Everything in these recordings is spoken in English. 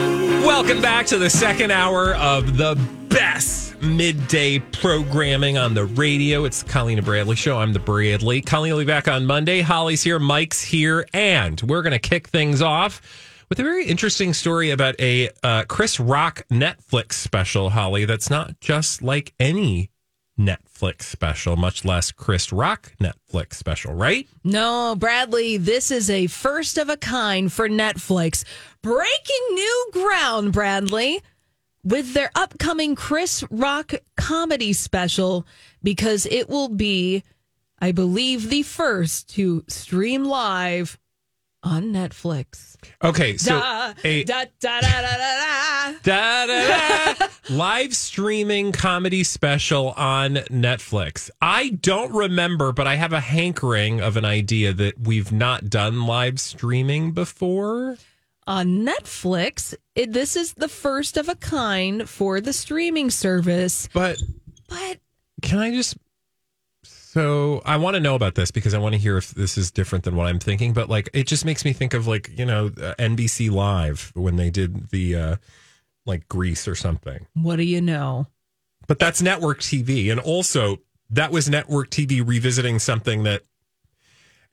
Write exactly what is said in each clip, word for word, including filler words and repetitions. Welcome back to the second hour of the best midday programming on the radio. It's the Colleen and Bradley Show. I'm the Bradley. Colleen will be back on Monday. Holly's here. Mike's here. And we're going to kick things off with a very interesting story about a uh, Chris Rock Netflix special, Holly, that's not just like any Netflix special, much less Chris Rock Netflix special, right? No, Bradley, this is a first of a kind for Netflix. Breaking new ground, Bradley, with their upcoming Chris Rock comedy special, because it will be, I believe, the first to stream live on Netflix. Okay, so da, a da, da, da, da, da, da, da, da, live streaming comedy special on Netflix. I don't remember, but I have a hankering of an idea that we've not done live streaming before. On Netflix, it, this is the first of a kind for the streaming service. But, but can I just... So I want to know about this because I want to hear if this is different than what I'm thinking. But like, it just makes me think of like, you know, uh, N B C Live when they did the uh, like Grease or something. What do you know? But that's network T V. And also that was network T V revisiting something that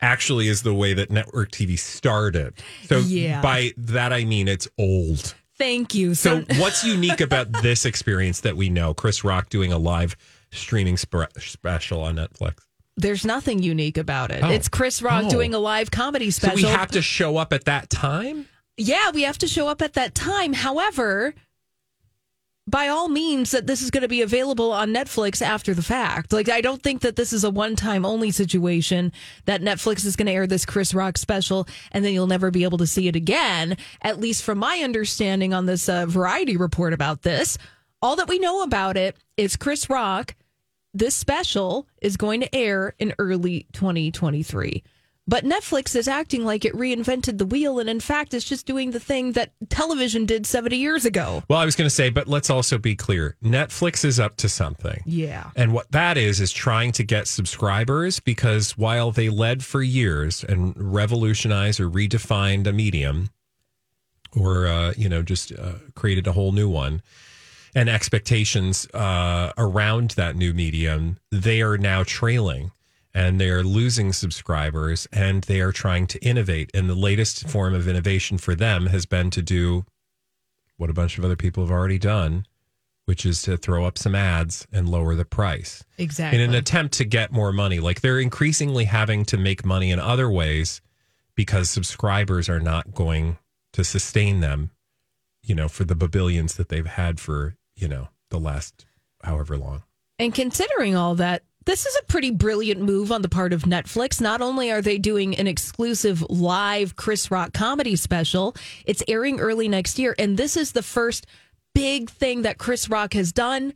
actually is the way that network T V started. So yeah. By that, I mean, it's old. Thank you. So what's unique about this experience that we know? Chris Rock doing a live streaming sp- special on Netflix. There's nothing unique about it. Oh. It's Chris Rock oh. doing a live comedy special. So we have to show up at that time? Yeah, we have to show up at that time. However, by all means, that this is going to be available on Netflix after the fact. Like, I don't think that this is a one-time only situation that Netflix is going to air this Chris Rock special and then you'll never be able to see it again. At least from my understanding on this uh, Variety report about this, all that we know about it is Chris Rock. This special is going to air in early twenty twenty-three. But Netflix is acting like it reinvented the wheel, and in fact, it's just doing the thing that television did seventy years ago. Well, I was going to say, but let's also be clear. Netflix is up to something. Yeah. And what that is, is trying to get subscribers, because while they led for years and revolutionized or redefined a medium, or, uh, you know, just uh, created a whole new one, and expectations uh, around that new medium, they are now trailing and they are losing subscribers and they are trying to innovate. And the latest form of innovation for them has been to do what a bunch of other people have already done, which is to throw up some ads and lower the price. Exactly. In an attempt to get more money. Like they're increasingly having to make money in other ways because subscribers are not going to sustain them, you know, for the babillions that they've had for, you know, the last however long. And considering all that, this is a pretty brilliant move on the part of Netflix. Not only are they doing an exclusive live Chris Rock comedy special, it's airing early next year. And this is the first big thing that Chris Rock has done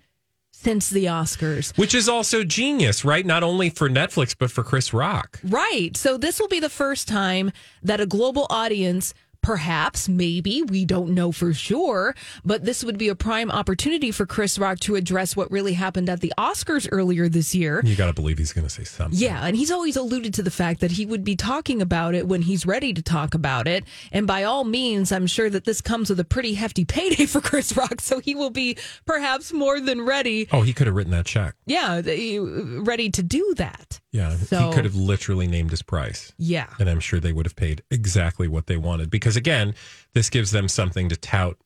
since the Oscars. Which is also genius, right? Not only for Netflix, but for Chris Rock. Right. So this will be the first time that a global audience... Perhaps, maybe, we don't know for sure, but this would be a prime opportunity for Chris Rock to address what really happened at the Oscars earlier this year. You got to believe he's going to say something. Yeah, and he's always alluded to the fact that he would be talking about it when he's ready to talk about it. And by all means, I'm sure that this comes with a pretty hefty payday for Chris Rock, so he will be perhaps more than ready. Oh, he could have written that check. Yeah, ready to do that. Yeah, so, he could have literally named his price. Yeah. And I'm sure they would have paid exactly what they wanted because, again, this gives them something to tout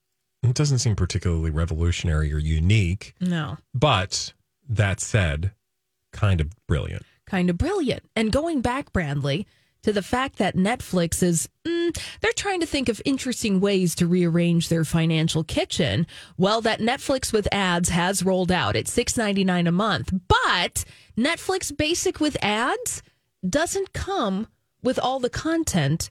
It doesn't seem particularly revolutionary or unique. No. But that said, kind of brilliant. Kind of brilliant. And going back, Bradley, to the fact that Netflix is, mm, they're trying to think of interesting ways to rearrange their financial kitchen. Well, that Netflix with ads has rolled out at six ninety-nine a month. But Netflix Basic with ads doesn't come with all the content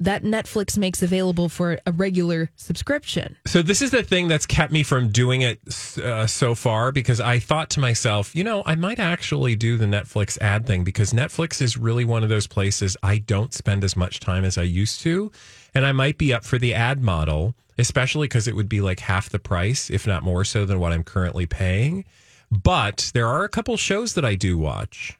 that Netflix makes available for a regular subscription. So this is the thing that's kept me from doing it uh, so far, because I thought to myself, you know, I might actually do the Netflix ad thing, because Netflix is really one of those places I don't spend as much time as I used to. And I might be up for the ad model, especially because it would be like half the price, if not more so than what I'm currently paying. But there are a couple shows that I do watch.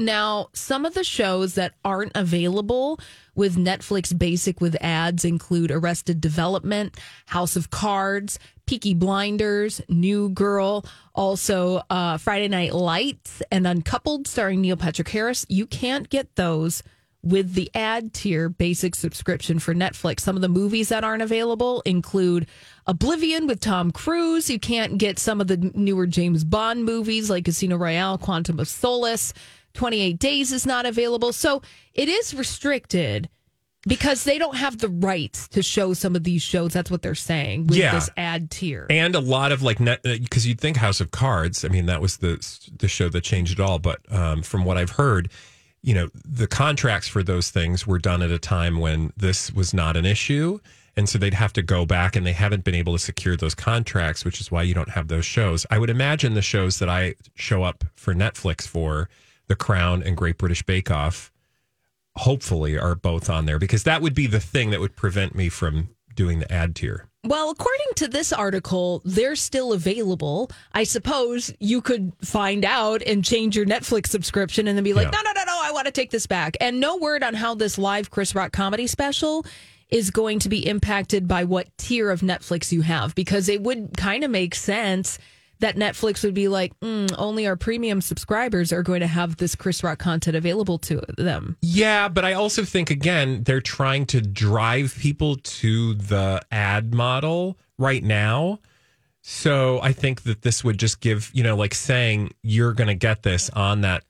Now, some of the shows that aren't available with Netflix Basic with ads include Arrested Development, House of Cards, Peaky Blinders, New Girl, also uh, Friday Night Lights, and Uncoupled, starring Neil Patrick Harris. You can't get those with the ad tier basic subscription for Netflix. Some of the movies that aren't available include Oblivion with Tom Cruise. You can't get some of the newer James Bond movies like Casino Royale, Quantum of Solace. twenty-eight days is not available. So it is restricted because they don't have the rights to show some of these shows. That's what they're saying with yeah. this ad tier. And a lot of like, because you'd think House of Cards, I mean, that was the the show that changed it all. But um, from what I've heard, you know, the contracts for those things were done at a time when this was not an issue. And so they'd have to go back, and they haven't been able to secure those contracts, which is why you don't have those shows. I would imagine the shows that I show up for Netflix for, The Crown and Great British Bake Off, hopefully are both on there, because that would be the thing that would prevent me from doing the ad tier. Well, according to this article, they're still available. I suppose you could find out and change your Netflix subscription and then be like, yeah. no, no, no, no, I want to take this back. And no word on how this live Chris Rock comedy special is going to be impacted by what tier of Netflix you have, because it would kind of make sense that Netflix would be like, mm, only our premium subscribers are going to have this Chris Rock content available to them. Yeah, but I also think, again, they're trying to drive people to the ad model right now. So I think that this would just give, you know, like saying you're going to get this on that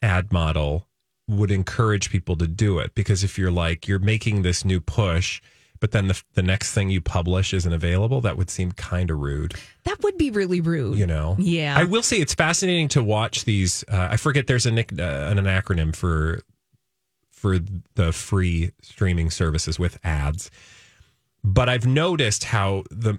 ad model would encourage people to do it. Because if you're like, you're making this new push, but then the the next thing you publish isn't available, that would seem kind of rude. That would be really rude. You know? Yeah. I will say it's fascinating to watch these. Uh, I forget there's a nick, uh, an acronym for for the free streaming services with ads. But I've noticed how the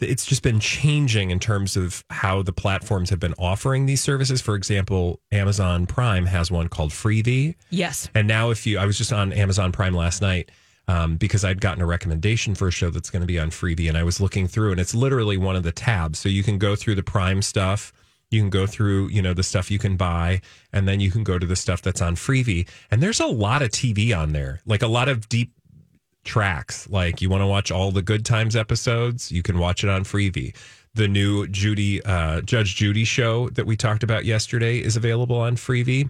it's just been changing in terms of how the platforms have been offering these services. For example, Amazon Prime has one called Freevee. Yes. And now if you, I was just on Amazon Prime last night, Um, because I'd gotten a recommendation for a show that's going to be on Freevee, and I was looking through, and it's literally one of the tabs. So you can go through the Prime stuff, you can go through, you know, the stuff you can buy, and then you can go to the stuff that's on Freevee. And there's a lot of T V on there, like a lot of deep tracks. Like you want to watch all the Good Times episodes, you can watch it on Freevee. The new Judy, uh, Judge Judy show that we talked about yesterday is available on Freevee.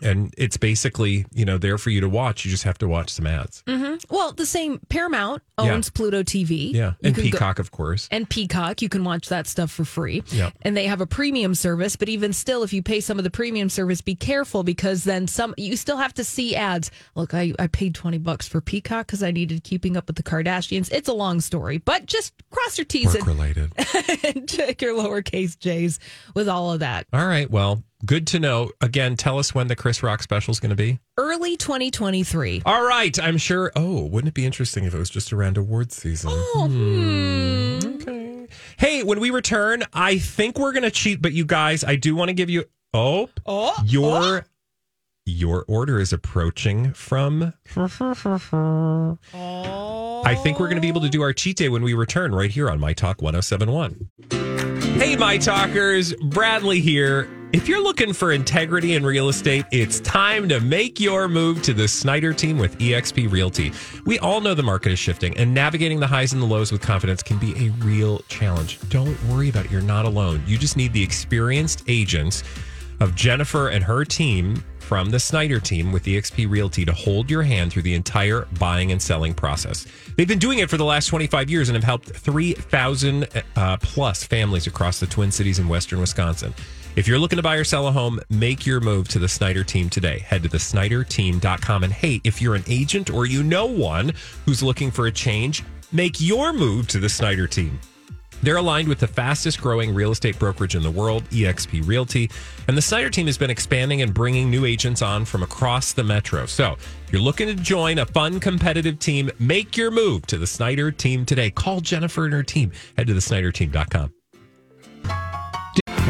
And it's basically, you know, there for you to watch. You just have to watch some ads. Mm-hmm. Well, the same Paramount owns yeah. Pluto T V. Yeah. You and Peacock, go, of course. And Peacock. You can watch that stuff for free. Yeah. And they have a premium service. But even still, if you pay some of the premium service, be careful, because then some you still have to see ads. Look, I, I paid twenty bucks for Peacock because I needed Keeping Up with the Kardashians. It's a long story, but just cross your T's and, and check your lowercase J's with all of that. All right. Well, good to know. Again, tell us when the Chris Rock special is going to be. Early twenty twenty-three. All right. I'm sure. Oh, wouldn't it be interesting if it was just around awards season? Oh, hmm. Hmm. Okay. Hey, when we return, I think we're going to cheat. But you guys, I do want to give you. Oh, oh your oh. your order is approaching from. Oh. I think we're going to be able to do our cheat day when we return right here on My Talk one oh seven point one. Hey, My Talkers. Bradley here. If you're looking for integrity in real estate, it's time to make your move to the Snyder team with eXp Realty. We all know the market is shifting, and navigating the highs and the lows with confidence can be a real challenge. Don't worry about it. You're not alone. You just need the experienced agents of Jennifer and her team from the Snyder team with eXp Realty to hold your hand through the entire buying and selling process. They've been doing it for the last twenty-five years and have helped three thousand uh, plus families across the Twin Cities in Western Wisconsin. If you're looking to buy or sell a home, make your move to the Snyder team today. Head to the snyder team dot com. And hey, if you're an agent or you know one who's looking for a change, make your move to the Snyder team. They're aligned with the fastest growing real estate brokerage in the world, eXp Realty. And the Snyder team has been expanding and bringing new agents on from across the metro. So if you're looking to join a fun, competitive team, make your move to the Snyder team today. Call Jennifer and her team. Head to the snyder team dot com.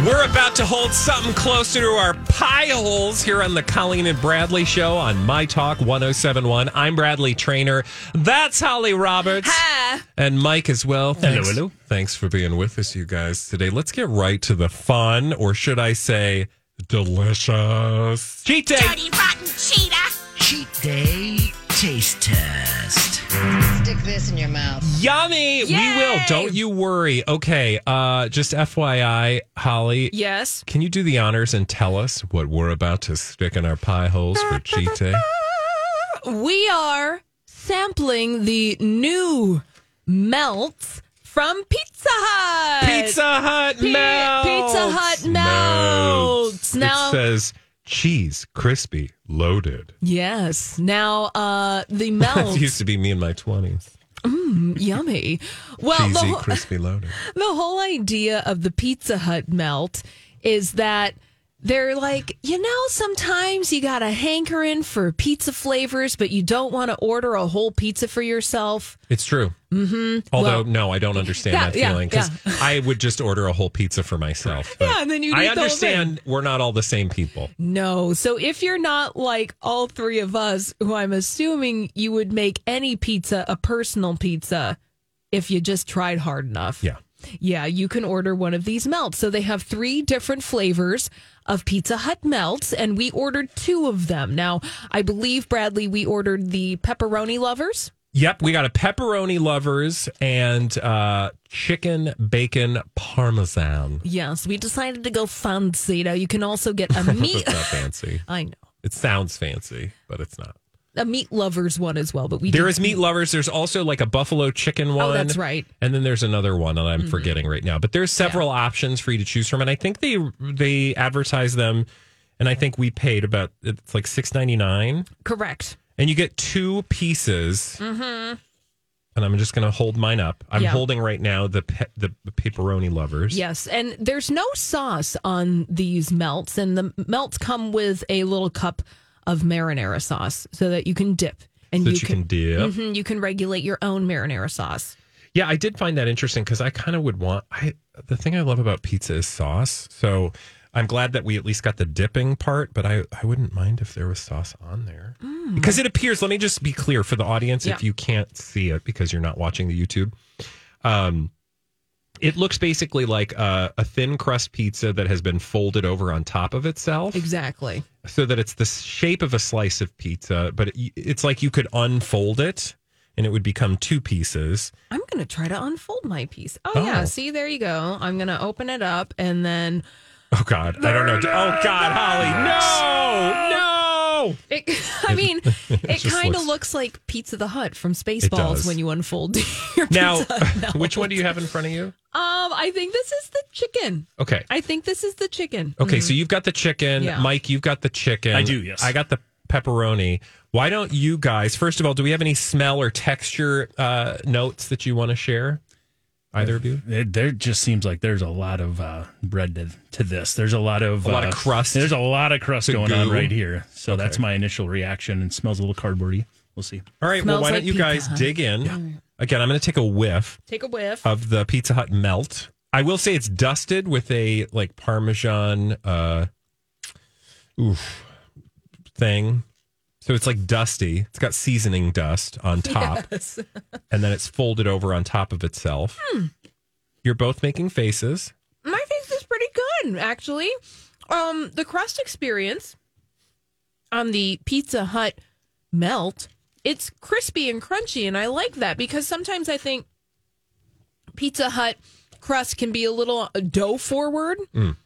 We're about to hold something closer to our pie holes here on the Colleen and Bradley Show on My Talk one oh seven point one. I'm Bradley Trainer. That's Holly Roberts. Hi. And Mike as well. Thanks. Hello, hello. Thanks for being with us, you guys, today. Let's get right to the fun, or should I say, delicious. Cheat day. Dirty, rotten cheetah. Cheat day taste test. Stick this in your mouth. Yummy! Yay! We will. Don't you worry. Okay, uh, just F Y I, Holly. Yes? Can you do the honors and tell us what we're about to stick in our pie holes for cheat day? We are sampling the new melts from Pizza Hut. Pizza Hut P- melts. Pizza Hut melts. melts. Now, it says cheese, crispy, loaded. Yes. Now, uh, the melts. It used to be me in my twenties. Mmm, yummy. Well, cheesy, the whole, crispy, loaded. The whole idea of the Pizza Hut melt is that they're like, you know, sometimes you got a hankering for pizza flavors, but you don't want to order a whole pizza for yourself. It's true. Mm-hmm. Although, well, no, I don't understand yeah, that feeling because yeah, yeah. I would just order a whole pizza for myself. Yeah, and then you. I understand we're not all the same people. No, so if you're not like all three of us, who I'm assuming you would make any pizza a personal pizza if you just tried hard enough. Yeah. Yeah, you can order one of these melts. So they have three different flavors of Pizza Hut melts, and we ordered two of them. Now, I believe, Bradley, we ordered the pepperoni lovers. Yep, we got a pepperoni lovers and uh, chicken bacon parmesan. Yes, we decided to go fancy. Now, you can also get a meat. It's not fancy. I know. It sounds fancy, but it's not. A meat lovers one as well, but we there is meat lovers. There's also like a buffalo chicken one. Oh, that's right. And then there's another one that I'm mm-hmm. forgetting right now. But there's several yeah. options for you to choose from, and I think they they advertise them, and I think we paid about it's like six ninety-nine. Correct. And you get two pieces. Mm-hmm. And I'm just going to hold mine up. I'm yeah. holding right now the pe- the pepperoni lovers. Yes, and there's no sauce on these melts, and the melts come with a little cup of marinara sauce so that you can dip and so you, you can, can dip. Mm-hmm, you can regulate your own marinara sauce. Yeah, I did find that interesting because I kind of would want I the thing I love about pizza is sauce. So I'm glad that we at least got the dipping part, but I, I wouldn't mind if there was sauce on there. Mm. Because it appears, let me just be clear for the audience yeah. if you can't see it because you're not watching the YouTube. Um It looks basically like a, a thin crust pizza that has been folded over on top of itself. Exactly. So that it's the shape of a slice of pizza, but it, it's like you could unfold it and it would become two pieces. I'm going to try to unfold my piece. Oh, oh, yeah. See, there you go. I'm going to open it up and then. Oh, God. I don't know. Oh, God, Holly. No, no. It, I mean, it, it, it kind of looks, looks like Pizza the Hut from Spaceballs when you unfold your now, pizza. Now, which one do you have in front of you? Um, I think this is the chicken. Okay. I think this is the chicken. Okay, mm. so you've got the chicken. Yeah. Mike, you've got the chicken. I do, yes. I got the pepperoni. Why don't you guys, first of all, do we have any smell or texture uh, notes that you want to share? Either of you? It, there just seems like there's a lot of uh, bread to, to this. There's a lot of a lot uh, of crust. There's a lot of crust going goo. on right here. So okay. that's my initial reaction. And smells a little cardboardy. We'll see. All right. Well, why like don't you Pizza guys Hut. dig in? Yeah. Again, I'm going to take a whiff. Take a whiff of the Pizza Hut melt. I will say it's dusted with a like Parmesan, uh, oof, thing. So it's like dusty. It's got seasoning dust on top. Yes. And then it's folded over on top of itself. Hmm. You're both making faces. My face is pretty good, actually. Um, the crust experience on the Pizza Hut melt, it's crispy and crunchy, and I like that because sometimes I think Pizza Hut crust can be a little dough forward. Mm.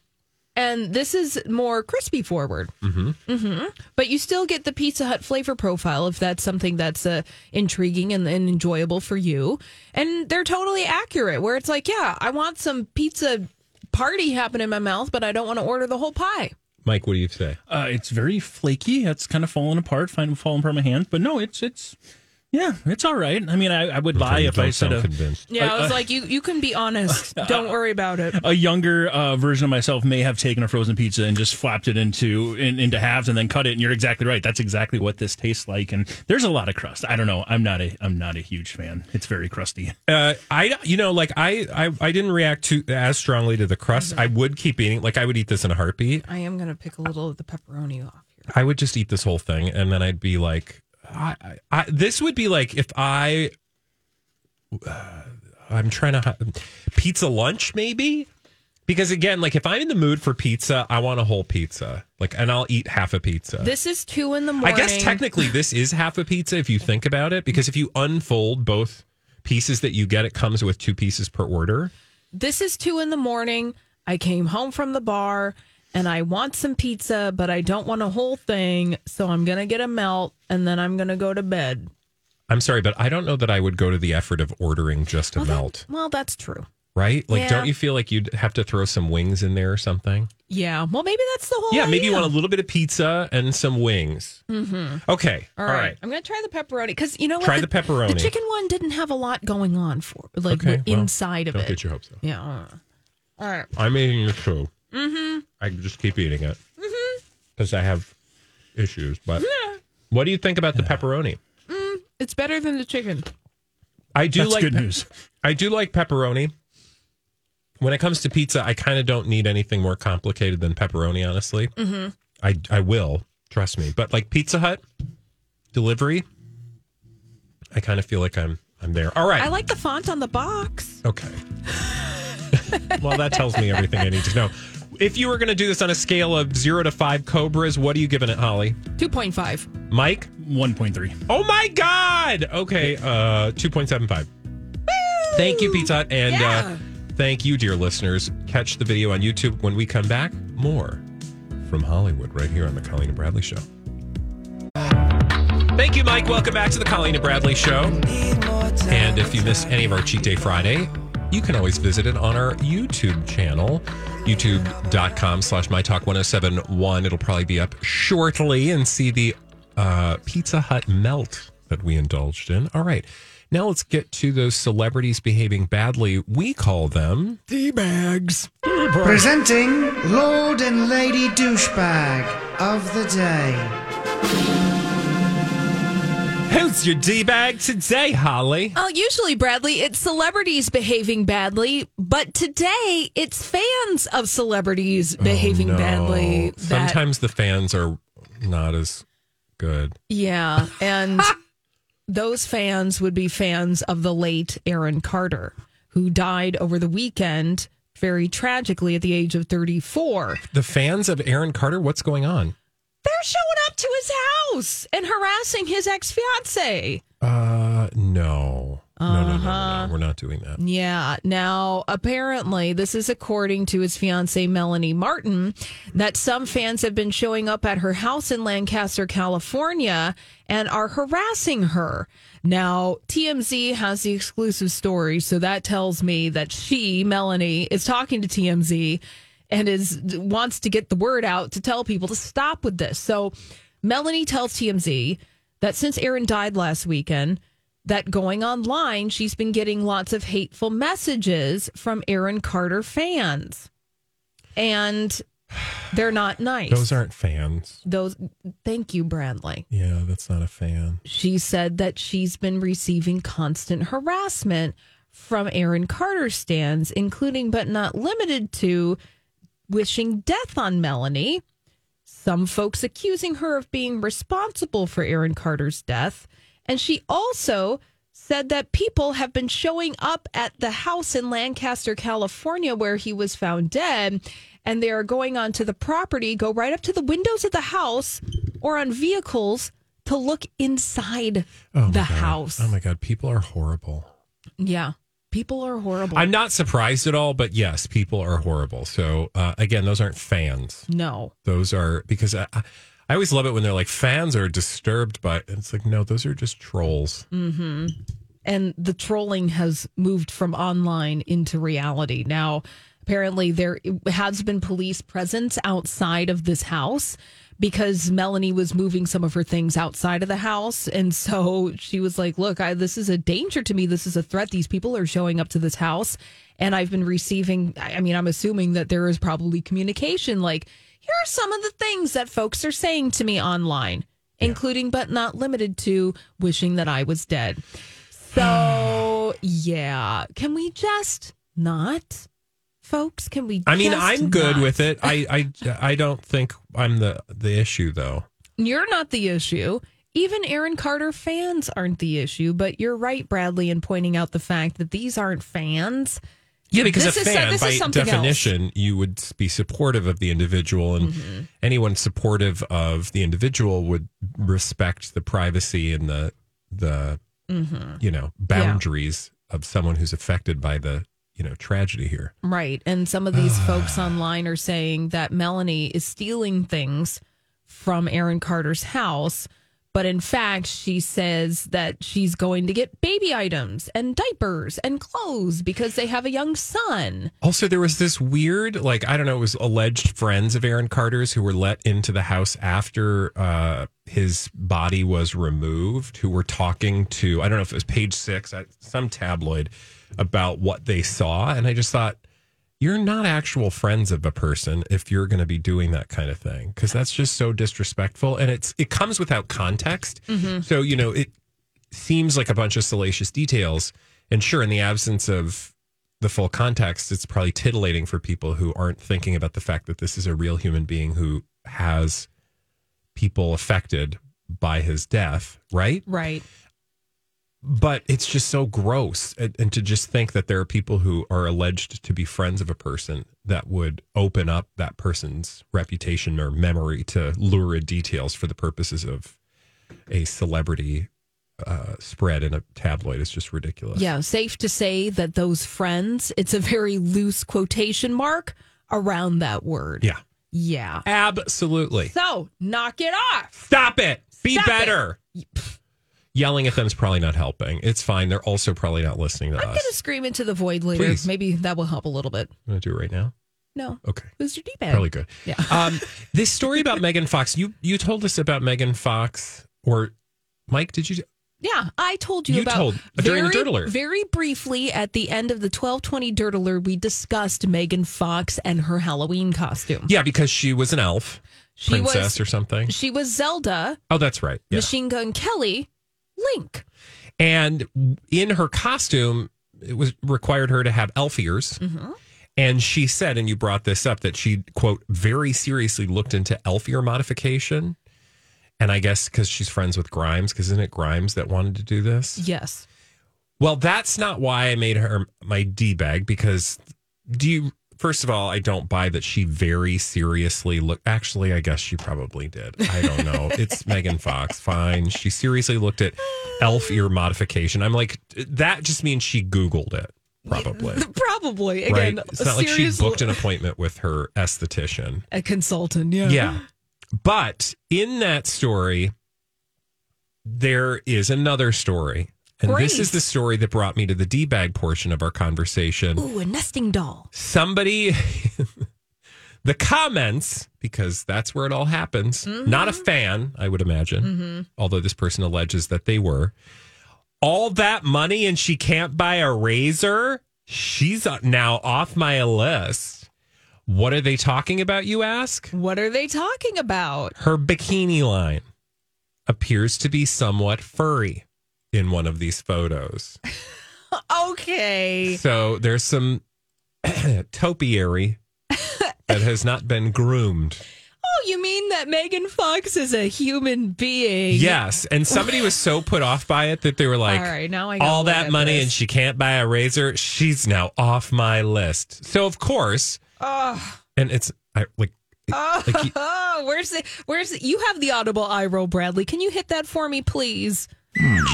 And this is more crispy forward. Mm-hmm. Mm-hmm. But you still get the Pizza Hut flavor profile if that's something that's uh, intriguing and, and enjoyable for you. And they're totally accurate where it's like, yeah, I want some pizza party happen in my mouth, but I don't want to order the whole pie. Mike, what do you say? Uh, it's very flaky. It's kind of falling apart, falling apart my hands. But no, it's it's yeah, it's all right. I mean, I, I would buy if I said a, convinced. Yeah, uh, I was uh, like, you you can be honest. Uh, don't uh, worry about it. A younger uh, version of myself may have taken a frozen pizza and just flapped it into in, into halves and then cut it. And you're exactly right. That's exactly what this tastes like. And there's a lot of crust. I don't know. I'm not a I'm not a huge fan. It's very crusty. Uh, I you know like I, I I didn't react to as strongly to the crust. Mm-hmm. I would keep eating. Like I would eat this in a heartbeat. I am gonna pick a little of the pepperoni off here. I would just eat this whole thing, and then I'd be like. I, I, I, this would be like if I, uh, I'm trying to, pizza lunch maybe? Because again, like if I'm in the mood for pizza, I want a whole pizza. Like, and I'll eat half a pizza. This is two in the morning. I guess technically this is half a pizza if you think about it. Because if you unfold both pieces that you get, it comes with two pieces per order. This is two in the morning. I came home from the bar. And I want some pizza, but I don't want a whole thing, so I'm going to get a melt, and then I'm going to go to bed. I'm sorry, but I don't know that I would go to the effort of ordering just a well, melt. That, well, that's true. Right? Like, yeah. Don't you feel like you'd have to throw some wings in there or something? Yeah. Well, maybe that's the whole Yeah, idea. Maybe you want a little bit of pizza and some wings. Mm-hmm. Okay. All, All right. right. I'm going to try the pepperoni, because you know what? Try the, the pepperoni. The chicken one didn't have a lot going on for like okay, well, inside of don't it. Don't get your hopes up. Yeah. All right. I'm eating this too. Mm-hmm. I just keep eating it because mm-hmm. I have issues. But yeah. What do you think about the pepperoni? Mm, it's better than the chicken. I do That's like good pe- news. I do like pepperoni. When it comes to pizza, I kind of don't need anything more complicated than pepperoni. Honestly, mm-hmm. I I will trust me. But like Pizza Hut delivery, I kind of feel like I'm I'm there. All right. I like the font on the box. Okay. Well, that tells me everything I need to know. If you were going to do this on a scale of zero to five cobras, what are you giving it, Holly? two point five. Mike? one point three. Oh, my God! Okay, uh, two point seven five. Woo! Thank you, Pizza Hut. And yeah. uh, thank you, dear listeners. Catch the video on YouTube. When we come back, more from Hollywood right here on The Colleen and Bradley Show. Thank you, Mike. Welcome back to The Colleen and Bradley Show. And if you miss any of our Cheat Day Friday, you can always visit it on our YouTube channel, youtube.com slash My Talk one oh seven point one. It'll probably be up shortly and see the uh, Pizza Hut melt that we indulged in. All right. Now let's get to those celebrities behaving badly. We call them... D-bags. D-bags. Presenting Lord and Lady Douchebag of the Day. Who's your D-bag today, Holly? Oh, usually, Bradley, it's celebrities behaving badly, but today it's fans of celebrities behaving oh, no. badly. That... Sometimes the fans are not as good. Yeah, and those fans would be fans of the late Aaron Carter, who died over the weekend, very tragically, at the age of thirty-four. The fans of Aaron Carter? What's going on? They're showing up to his house and harassing his ex-fiancée. Uh, no. Uh-huh. No, no, no, no, we're not doing that. Yeah. Now, apparently, this is according to his fiancée, Melanie Martin, that some fans have been showing up at her house in Lancaster, California, and are harassing her. Now, T M Z has the exclusive story, so that tells me that she, Melanie, is talking to T M Z and is wants to get the word out to tell people to stop with this. So Melanie tells T M Z that since Aaron died last weekend, that going online, she's been getting lots of hateful messages from Aaron Carter fans. And they're not nice. Those aren't fans. Those. Thank you, Bradley. Yeah, that's not a fan. She said that she's been receiving constant harassment from Aaron Carter stans, including but not limited to... wishing death on Melanie, some folks accusing her of being responsible for Aaron Carter's death, and she also said that people have been showing up at the house in Lancaster, California, where he was found dead, and they are going onto the property, go right up to the windows of the house or on vehicles to look inside oh the house. Oh my God, people are horrible. Yeah. People are horrible. I'm not surprised at all, but yes, people are horrible. So, uh, again, those aren't fans. No. Those are, because I, I always love it when they're like, fans are disturbed by, it's like, no, those are just trolls. Mm-hmm. And the trolling has moved from online into reality. Now, apparently there has been police presence outside of this house because Melanie was moving some of her things outside of the house. And so she was like, look, I, this is a danger to me. This is a threat. These people are showing up to this house. And I've been receiving, I mean, I'm assuming that there is probably communication. Like, here are some of the things that folks are saying to me online, yeah. including but not limited to wishing that I was dead. So, yeah. Can we just not... Folks, can we? I mean, just I'm good not? with it. I, I, I don't think I'm the, the issue, though. You're not the issue. Even Aaron Carter fans aren't the issue. But you're right, Bradley, in pointing out the fact that these aren't fans. Yeah, because this a fan, is, by definition, else. you would be supportive of the individual. And mm-hmm. anyone supportive of the individual would respect the privacy and the, the mm-hmm. you know, boundaries yeah. of someone who's affected by the... you know, tragedy here. Right. And some of these folks online are saying that Melanie is stealing things from Aaron Carter's house. But in fact, she says that she's going to get baby items and diapers and clothes because they have a young son. Also, there was this weird, like, I don't know, it was alleged friends of Aaron Carter's who were let into the house after uh, his body was removed, who were talking to, I don't know if it was Page Six, some tabloid, about what they saw. And I just thought, you're not actual friends of a person if you're going to be doing that kind of thing, because that's just so disrespectful. And it's it comes without context. Mm-hmm. So, you know, it seems like a bunch of salacious details. And sure, in the absence of the full context, it's probably titillating for people who aren't thinking about the fact that this is a real human being who has people affected by his death, right? Right. But it's just so gross. And, and to just think that there are people who are alleged to be friends of a person that would open up that person's reputation or memory to lurid details for the purposes of a celebrity uh, spread in a tabloid is just ridiculous. Yeah, safe to say that those friends, it's a very loose quotation mark around that word. Yeah. Yeah. Absolutely. So, knock it off. Stop it. Be Stop better. It. Yelling at them is probably not helping. It's fine. They're also probably not listening to I'm us. I'm going to scream into the void later. Please. Maybe that will help a little bit. I'm going to do it right now. No. Okay. Who's your D-bag? Probably good. Yeah. Um, this story about Megan Fox, you you told us about Megan Fox, or Mike, did you? Yeah, I told you, you about told, very, during the Dirt Alert. Very briefly at the end of the twelve twenty Dirt Alert, we discussed Megan Fox and her Halloween costume. Yeah, because she was an elf, she princess was, or something. She was Zelda. Oh, that's right. Yeah. Machine Gun Kelly. Link. And in her costume, it was required her to have elf ears. Mm-hmm. And she said, and you brought this up, that she, quote, very seriously looked into elf ear modification. And I guess because she's friends with Grimes, because isn't it Grimes that wanted to do this? Yes. Well, that's not why I made her my D-bag, because do you, first of all, I don't buy that she very seriously looked. Actually, I guess she probably did. I don't know. It's Megan Fox. Fine. She seriously looked at elf ear modification. I'm like, that just means she Googled it. Probably. Probably. Again, right? It's not like she booked an appointment with her esthetician. A consultant. Yeah. Yeah. But in that story, there is another story. And Great. This is the story that brought me to the D-bag portion of our conversation. Ooh, a nesting doll. Somebody, the comments, because that's where it all happens. Mm-hmm. Not a fan, I would imagine, mm-hmm. although this person alleges that they were. All that money and she can't buy a razor? She's now off my list. What are they talking about, you ask? What are they talking about? Her bikini line appears to be somewhat furry. In one of these photos. Okay. So there's some topiary that has not been groomed. Oh, you mean that Megan Fox is a human being? Yes. And somebody was so put off by it that they were like, all, right, now I all that money this. And she can't buy a razor. She's now off my list. So, of course. Oh. And it's I, like. Oh, like you, oh, where's the, where's the, you have the audible eye roll, Bradley. Can you hit that for me, please?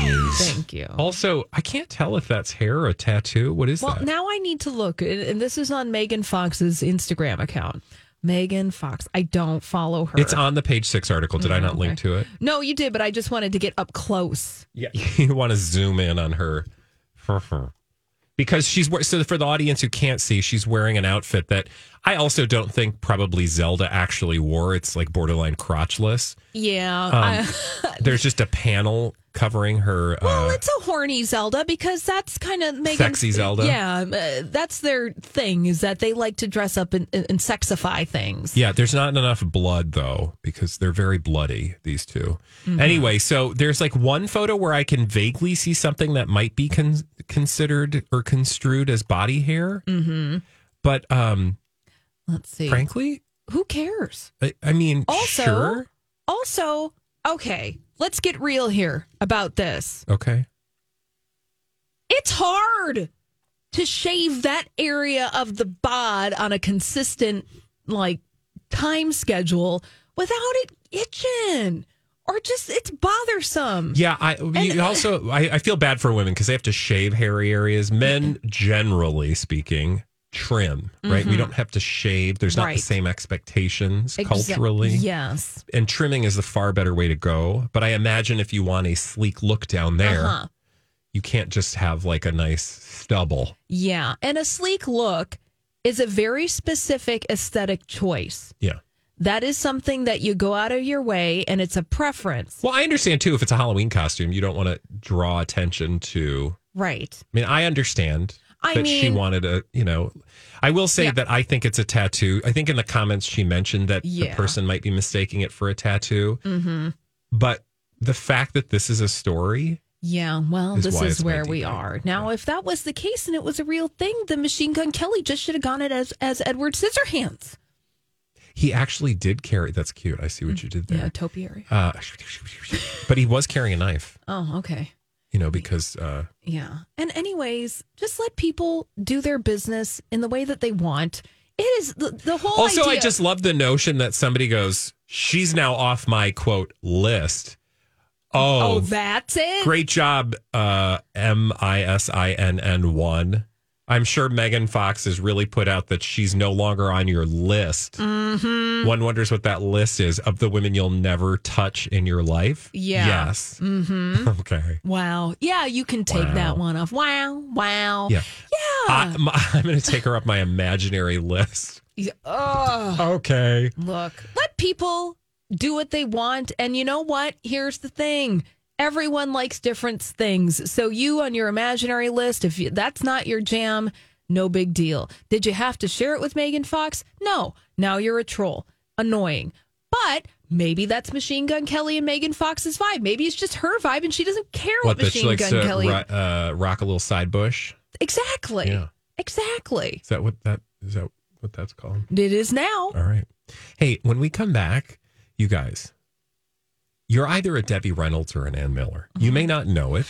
Nice. Thank you. Also, I can't tell if that's hair or a tattoo. What is well, that? Well, now I need to look. And this is on Megan Fox's Instagram account. Megan Fox. I don't follow her. It's on the Page Six article. Did oh, I not okay. link to it? No, you did, but I just wanted to get up close. Yeah, you want to zoom in on her. Because she's, so for the audience who can't see, she's wearing an outfit that I also don't think probably Zelda actually wore. It's like borderline crotchless. Yeah. Um, I, there's just a panel covering her. Well, uh, it's a horny Zelda because that's kind of Megan. Sexy Zelda. Yeah. Uh, that's their thing, is that they like to dress up and, and sexify things. Yeah. There's not enough blood, though, because they're very bloody, these two. Mm-hmm. Anyway, so there's like one photo where I can vaguely see something that might be con- considered or construed as body hair. Mm-hmm. But um, let's see. Frankly, who cares? I, I mean, also, sure. Also, okay, let's get real here about this. Okay. It's hard to shave that area of the bod on a consistent, like, time schedule without it itching. Or just, it's bothersome. Yeah, I and, also, I, I feel bad for women because they have to shave hairy areas. Men, generally speaking, trim, right? Mm-hmm. We don't have to shave. There's not right. the same expectations Exa- culturally. Yes. And trimming is the far better way to go. But I imagine if you want a sleek look down there, uh-huh. you can't just have like a nice stubble. Yeah. And a sleek look is a very specific aesthetic choice. Yeah. That is something that you go out of your way, and it's a preference. Well, I understand, too, if it's a Halloween costume, you don't want to draw attention to... Right. I mean, I understand I that mean, she wanted a, you know... I will say yeah. that I think it's a tattoo. I think in the comments she mentioned that yeah. the person might be mistaking it for a tattoo. Mm-hmm. But the fact that this is a story... Yeah, well, is this is where we are. Now, yeah. if that was the case and it was a real thing, then Machine Gun Kelly just should have gone it as, as Edward Scissorhands. He actually did carry... That's cute. I see what you did there. Yeah, topiary. Uh, but he was carrying a knife. Oh, okay. You know, because... Uh, yeah. And anyways, just let people do their business in the way that they want. It is the, the whole Also, idea- I just love the notion that somebody goes, she's now off my, quote, list. Oh, oh that's it? Great job, uh, M I S I N N one. I'm sure Megan Fox has really put out that she's no longer on your list. Mm-hmm. One wonders what that list is of the women you'll never touch in your life. Yeah. Yes. Mm-hmm. Okay. Wow. Yeah, you can take wow. that one off. Wow. Wow. Yeah. Yeah. I, my, I'm going to take her up my imaginary list. Oh. Okay. Look, let people do what they want. And you know what? Here's the thing. Everyone likes different things. So you on your imaginary list, if you, that's not your jam, no big deal. Did you have to share it with Megan Fox? No. Now you're a troll. Annoying. But maybe that's Machine Gun Kelly and Megan Fox's vibe. Maybe it's just her vibe and she doesn't care what, what Machine Gun to Kelly. Ro- uh, rock a little side bush. Exactly. Yeah. Exactly. Is that what that is that what that's called? It is now. All right. Hey, when we come back, you guys. You're either a Debbie Reynolds or an Ann Miller. You may not know it.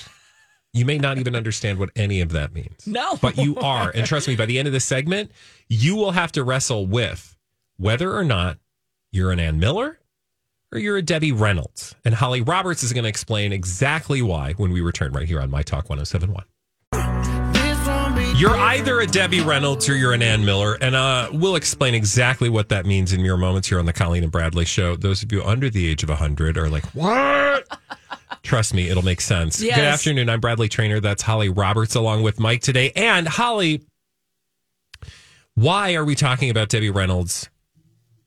You may not even understand what any of that means. No. But you are. And trust me, by the end of this segment, you will have to wrestle with whether or not you're an Ann Miller or you're a Debbie Reynolds. And Holly Roberts is going to explain exactly why when we return right here on My Talk one oh seven point one. You're either a Debbie Reynolds or you're an Ann Miller, and uh, we'll explain exactly what that means in mere moments here on the Colleen and Bradley Show. Those of you under the age of one hundred are like, what? Trust me, it'll make sense. Yes. Good afternoon. I'm Bradley Trainer. That's Holly Roberts along with Mike today. And Holly, why are we talking about Debbie Reynolds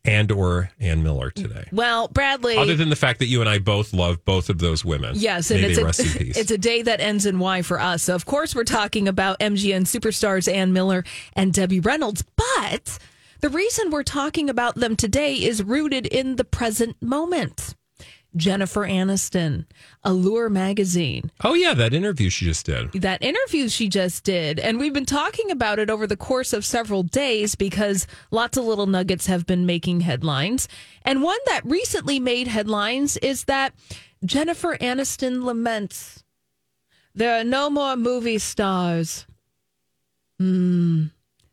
and or Ann Miller today? Well, Bradley... Other than the fact that you and I both love both of those women. Yes, and it's a, it's a day that ends in Y for us. So, of course, we're talking about M G M superstars Ann Miller and Debbie Reynolds. But the reason we're talking about them today is rooted in the present moment. Jennifer Aniston, Allure magazine. Oh, yeah, that interview she just did. That interview she just did. And we've been talking about it over the course of several days because lots of little nuggets have been making headlines. And one that recently made headlines is that Jennifer Aniston laments, there are no more movie stars. Mm,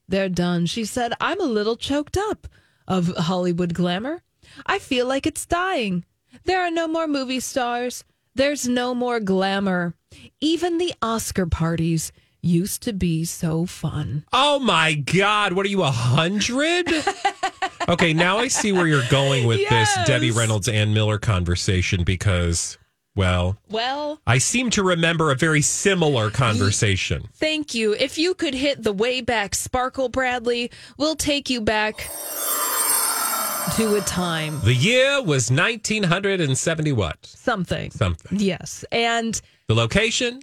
they're done. She said, I'm a little choked up of Hollywood glamour. I feel like it's dying. There are no more movie stars. There's no more glamour. Even the Oscar parties used to be so fun. Oh, my God. What are you, one hundred? Okay, now I see where you're going with yes. this Debbie Reynolds, Ann Miller conversation because, well, well, I seem to remember a very similar conversation. Y- thank you. If you could hit the way back sparkle, Bradley, we'll take you back to a time. The year was nineteen seventy what? Something. Something. Yes. And the location?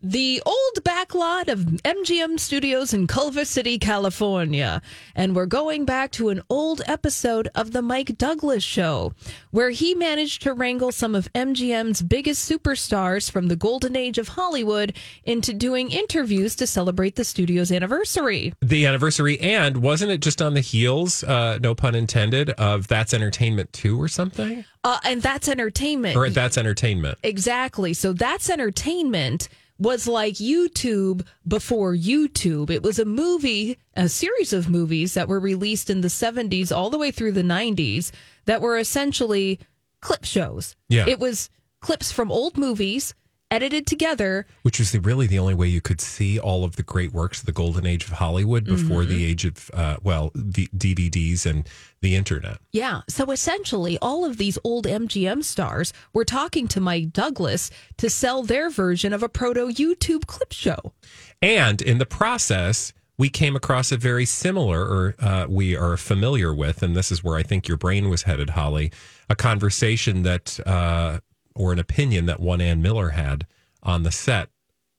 The old back lot of M G M Studios in Culver City, California. And we're going back to an old episode of the Mike Douglas Show, where he managed to wrangle some of M G M's biggest superstars from the golden age of Hollywood into doing interviews to celebrate the studio's anniversary. The anniversary, and wasn't it just on the heels, uh, no pun intended, of That's Entertainment two or something? Uh, and That's Entertainment. Or That's Entertainment. Exactly. So That's Entertainment was like YouTube before YouTube. It was a movie, a series of movies that were released in the seventies all the way through the nineties that were essentially clip shows. Yeah. It was clips from old movies edited together. Which was the, really the only way you could see all of the great works of the golden age of Hollywood before mm-hmm. the age of, uh, well, the D V Ds and the internet. Yeah. So essentially, all of these old M G M stars were talking to Mike Douglas to sell their version of a proto-YouTube clip show. And in the process, we came across a very similar, or uh, we are familiar with, and this is where I think your brain was headed, Holly, a conversation that, uh, or an opinion that one Ann Miller had on the set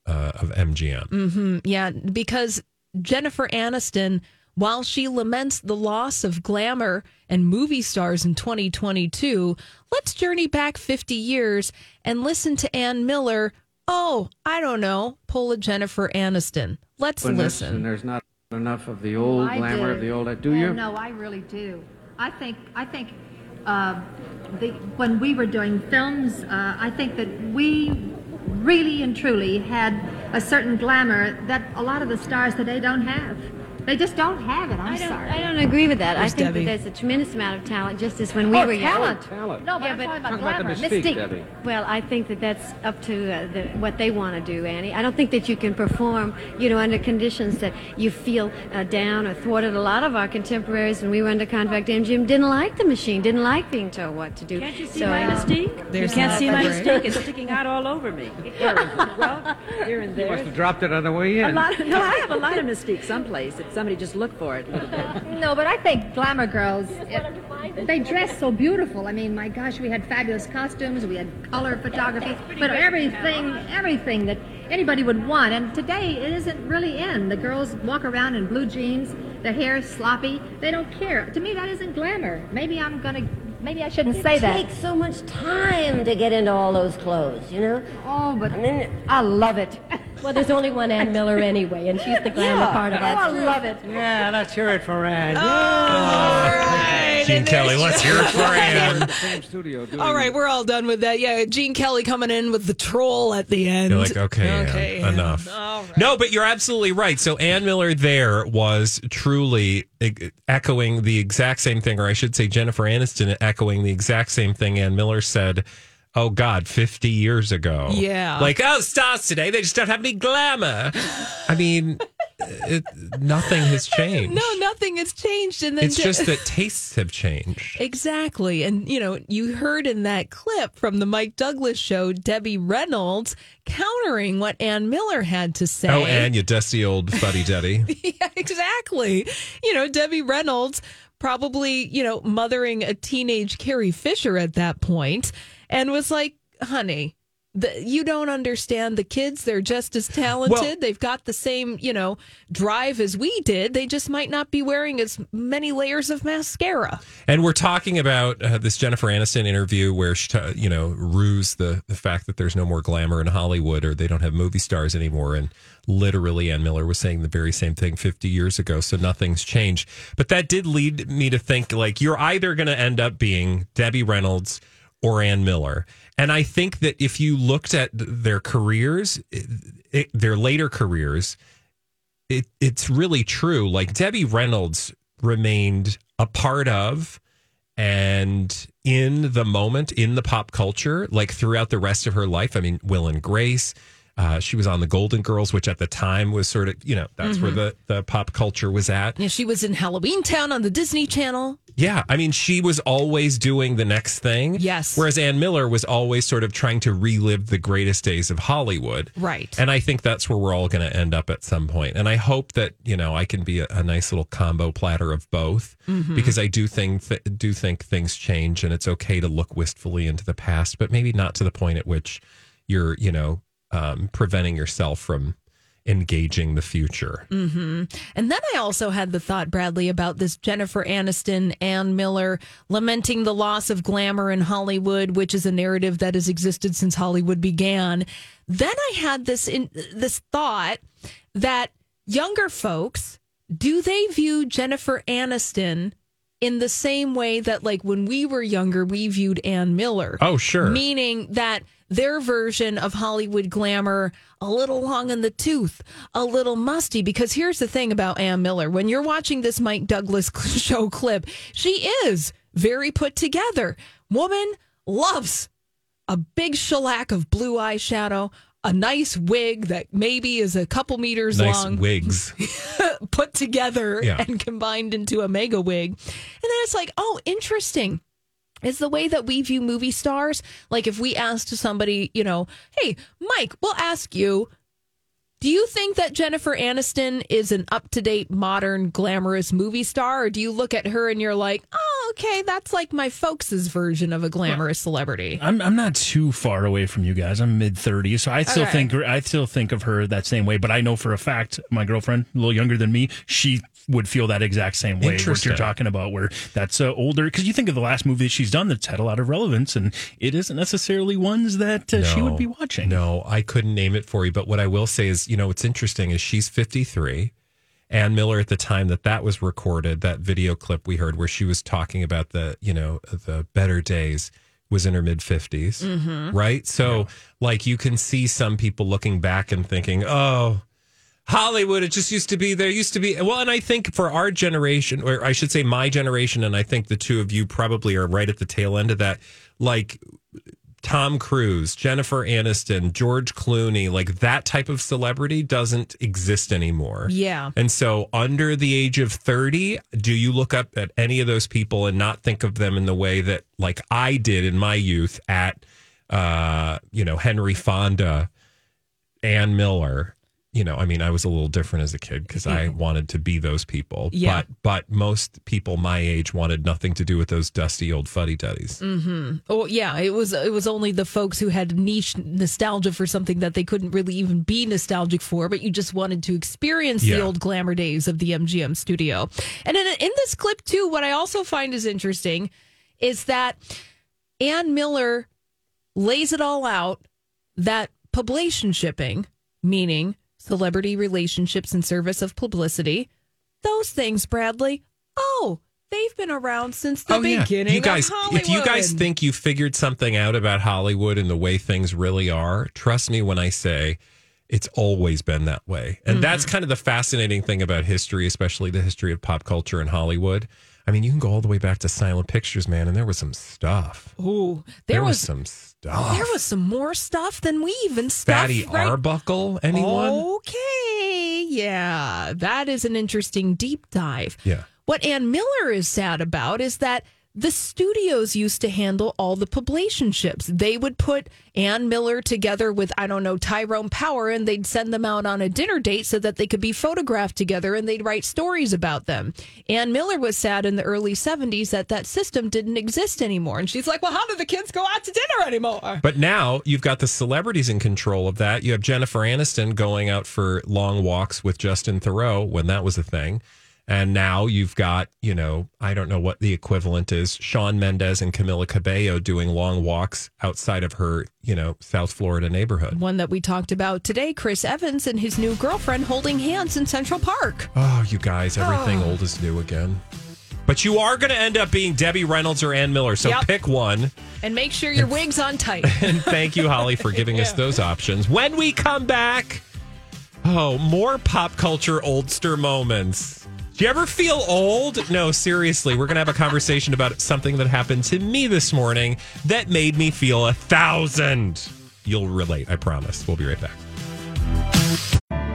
uh, of M G M. Mm-hmm. Yeah, because Jennifer Aniston, while she laments the loss of glamour and movie stars in twenty twenty-two, let's journey back fifty years and listen to Ann Miller. Oh, I don't know. Pull a Jennifer Aniston. Let's when listen. There's, and there's not enough of the old I glamour do. of the old. Do oh, you? No, I really do. I think. I think. Uh, the, when we were doing films, uh, I think that we really and truly had a certain glamour that a lot of the stars today don't have. They just don't have it. I'm I don't, sorry. I don't agree with that. Where's I think Debbie? That there's a tremendous amount of talent, just as when we oh, were talent. young. Talent. No, but yeah, I'm but talking about glamour. About mystique. mystique. Well, I think that that's up to uh, the, what they want to do, Annie. I don't think that you can perform, you know, under conditions that you feel uh, down or thwarted. A lot of our contemporaries, when we were under contract, M G M didn't like the machine, didn't like being told what to do. Can't you see so, my um, mystique? You can't see my mystique. It's sticking out all over me. Well, here and there. You must have dropped it on the way in. A lot of, no, I have a lot of mystique someplace. It's somebody just look for it. No, but I think glamour girls, it, they dress so beautiful. I mean, my gosh, we had fabulous costumes, we had color photography, but everything, everything that anybody would want. And today, it isn't really in. The girls walk around in blue jeans, their hair is sloppy. They don't care. To me, that isn't glamour. Maybe I'm going to... Maybe I shouldn't it say that. It takes so much time to get into all those clothes, you know? Oh, but I mean, I love it. Well, there's only one Ann Miller anyway, and she's the glamour yeah, part of that. Oh, I love it. Yeah, let's hear it for Ann. Oh, yeah. All right. Gene Kelly, let's hear it for Ann. Same studio. All right, we're all done with that. Yeah, Gene Kelly coming in with the troll at the end. You're like, okay, okay Ann, enough. All right. No, but you're absolutely right. So Ann Miller there was truly echoing the exact same thing, or I should say Jennifer Aniston echoing the exact same thing Ann Miller said, oh, God, fifty years ago. Yeah. Like, oh, stars today, they just don't have any glamour. I mean, it, nothing has changed. No, nothing has changed. And then it's just that tastes have changed. Exactly. And, you know, you heard in that clip from the Mike Douglas Show, Debbie Reynolds countering what Ann Miller had to say. Oh, Ann, you dusty old fuddy-duddy. Yeah, exactly. You know, Debbie Reynolds probably, you know, mothering a teenage Carrie Fisher at that point. And was like, honey, the, you don't understand the kids. They're just as talented. Well, they've got the same, you know, drive as we did. They just might not be wearing as many layers of mascara. And we're talking about uh, this Jennifer Aniston interview where she, t- you know, rues the, the fact that there's no more glamour in Hollywood or they don't have movie stars anymore. And literally, Ann Miller was saying the very same thing fifty years ago. So nothing's changed. But that did lead me to think, like, you're either going to end up being Debbie Reynolds or Ann Miller. And I think that if you looked at their careers, it, it, their later careers, it, it's really true. Like Debbie Reynolds remained a part of And in the moment, in the pop culture, like throughout the rest of her life, I mean, Will and Grace, uh, she was on the Golden Girls, which at the time was sort of, you know, that's mm-hmm. where the, the pop culture was at. Yeah, she was in Halloween Town on the Disney Channel. Yeah, I mean, she was always doing the next thing. Yes. Whereas Ann Miller was always sort of trying to relive the greatest days of Hollywood. Right. And I think that's where we're all going to end up at some point. And I hope that, you know, I can be a, a nice little combo platter of both, mm-hmm. because I do think th- do think things change, and it's okay to look wistfully into the past, but maybe not to the point at which you're, you know, um, preventing yourself from engaging the future. Mm-hmm. And then I also had the thought, Bradley, about this Jennifer Aniston, Ann Miller lamenting the loss of glamour in Hollywood, which is a narrative that has existed since Hollywood began. Then I had this in, this thought that younger folks, do they view Jennifer Aniston in the same way that, like, when we were younger, we viewed Ann Miller? Oh, sure. Meaning that their version of Hollywood glamour, a little long in the tooth, a little musty. Because here's the thing about Ann Miller. When you're watching this Mike Douglas Show clip, she is very put together. Woman loves a big shellac of blue eyeshadow, a nice wig that maybe is a couple meters nice long. Nice wigs. Put together yeah. and combined into a mega wig. And then it's like, oh, interesting. Is the way that we view movie stars. Like, if we asked somebody, you know, hey, Mike, we'll ask you, do you think that Jennifer Aniston is an up-to-date, modern, glamorous movie star? Or do you look at her and you're like, oh, okay, that's like my folks' version of a glamorous celebrity? I'm I'm not too far away from you guys. I'm mid-thirties, so I still okay. think I still think of her that same way. But I know for a fact, my girlfriend, a little younger than me, she would feel that exact same way, what you're talking about, where that's uh, older. Because you think of the last movie she's done that's had a lot of relevance, and it isn't necessarily ones that uh, no, she would be watching. No, I couldn't name it for you. But what I will say is, you know, what's interesting is she's fifty-three. Ann Miller, at the time that that was recorded, that video clip we heard where she was talking about the, you know, the better days, was in her mid-fifties, mm-hmm. right? So, yeah. like, you can see some people looking back and thinking, oh, Hollywood, it just used to be, there used to be. Well, and I think for our generation, or I should say my generation, and I think the two of you probably are right at the tail end of that, like Tom Cruise, Jennifer Aniston, George Clooney, like that type of celebrity doesn't exist anymore. Yeah. And so under the age of thirty, do you look up at any of those people and not think of them in the way that, like, I did in my youth at, uh, you know, Henry Fonda, Ann Miller? You know, I mean, I was a little different as a kid because yeah. I wanted to be those people. Yeah. But but most people my age wanted nothing to do with those dusty old fuddy-duddies. Mm-hmm. Oh, yeah. It was it was only the folks who had niche nostalgia for something that they couldn't really even be nostalgic for, but you just wanted to experience yeah. the old glamour days of the M G M studio. And in, in this clip, too, what I also find is interesting is that Ann Miller lays it all out that publication shipping, meaning celebrity relationships in service of publicity. Those things, Bradley, oh, they've been around since the oh, beginning yeah. you guys, of Hollywood. If you guys think you figured something out about Hollywood and the way things really are, trust me when I say it's always been that way. And mm-hmm. that's kind of the fascinating thing about history, especially the history of pop culture and Hollywood. I mean, you can go all the way back to silent pictures, man, and there was some stuff. Ooh, there, there was, was some stuff. There was some more stuff than we even stuffed. Fatty right? Arbuckle, anyone? Okay, yeah, that is an interesting deep dive. Yeah. What Ann Miller is sad about is that the studios used to handle all the publicationships. They would put Ann Miller together with, I don't know, Tyrone Power, and they'd send them out on a dinner date so that they could be photographed together, and they'd write stories about them. Ann Miller was sad in the early seventies that that system didn't exist anymore. And she's like, well, how do the kids go out to dinner anymore? But now you've got the celebrities in control of that. You have Jennifer Aniston going out for long walks with Justin Theroux when that was a thing. And now you've got, you know, I don't know what the equivalent is, Shawn Mendes and Camila Cabello doing long walks outside of her, you know, South Florida neighborhood. One that we talked about today, Chris Evans and his new girlfriend holding hands in Central Park. Oh, you guys, everything oh. old is new again. But you are going to end up being Debbie Reynolds or Ann Miller, so yep. pick one. And make sure your wig's on tight. And thank you, Holly, for giving yeah. us those options. When we come back, oh, more pop culture oldster moments. Do you ever feel old? No, seriously. We're going to have a conversation about something that happened to me this morning that made me feel a thousand. You'll relate, I promise. We'll be right back.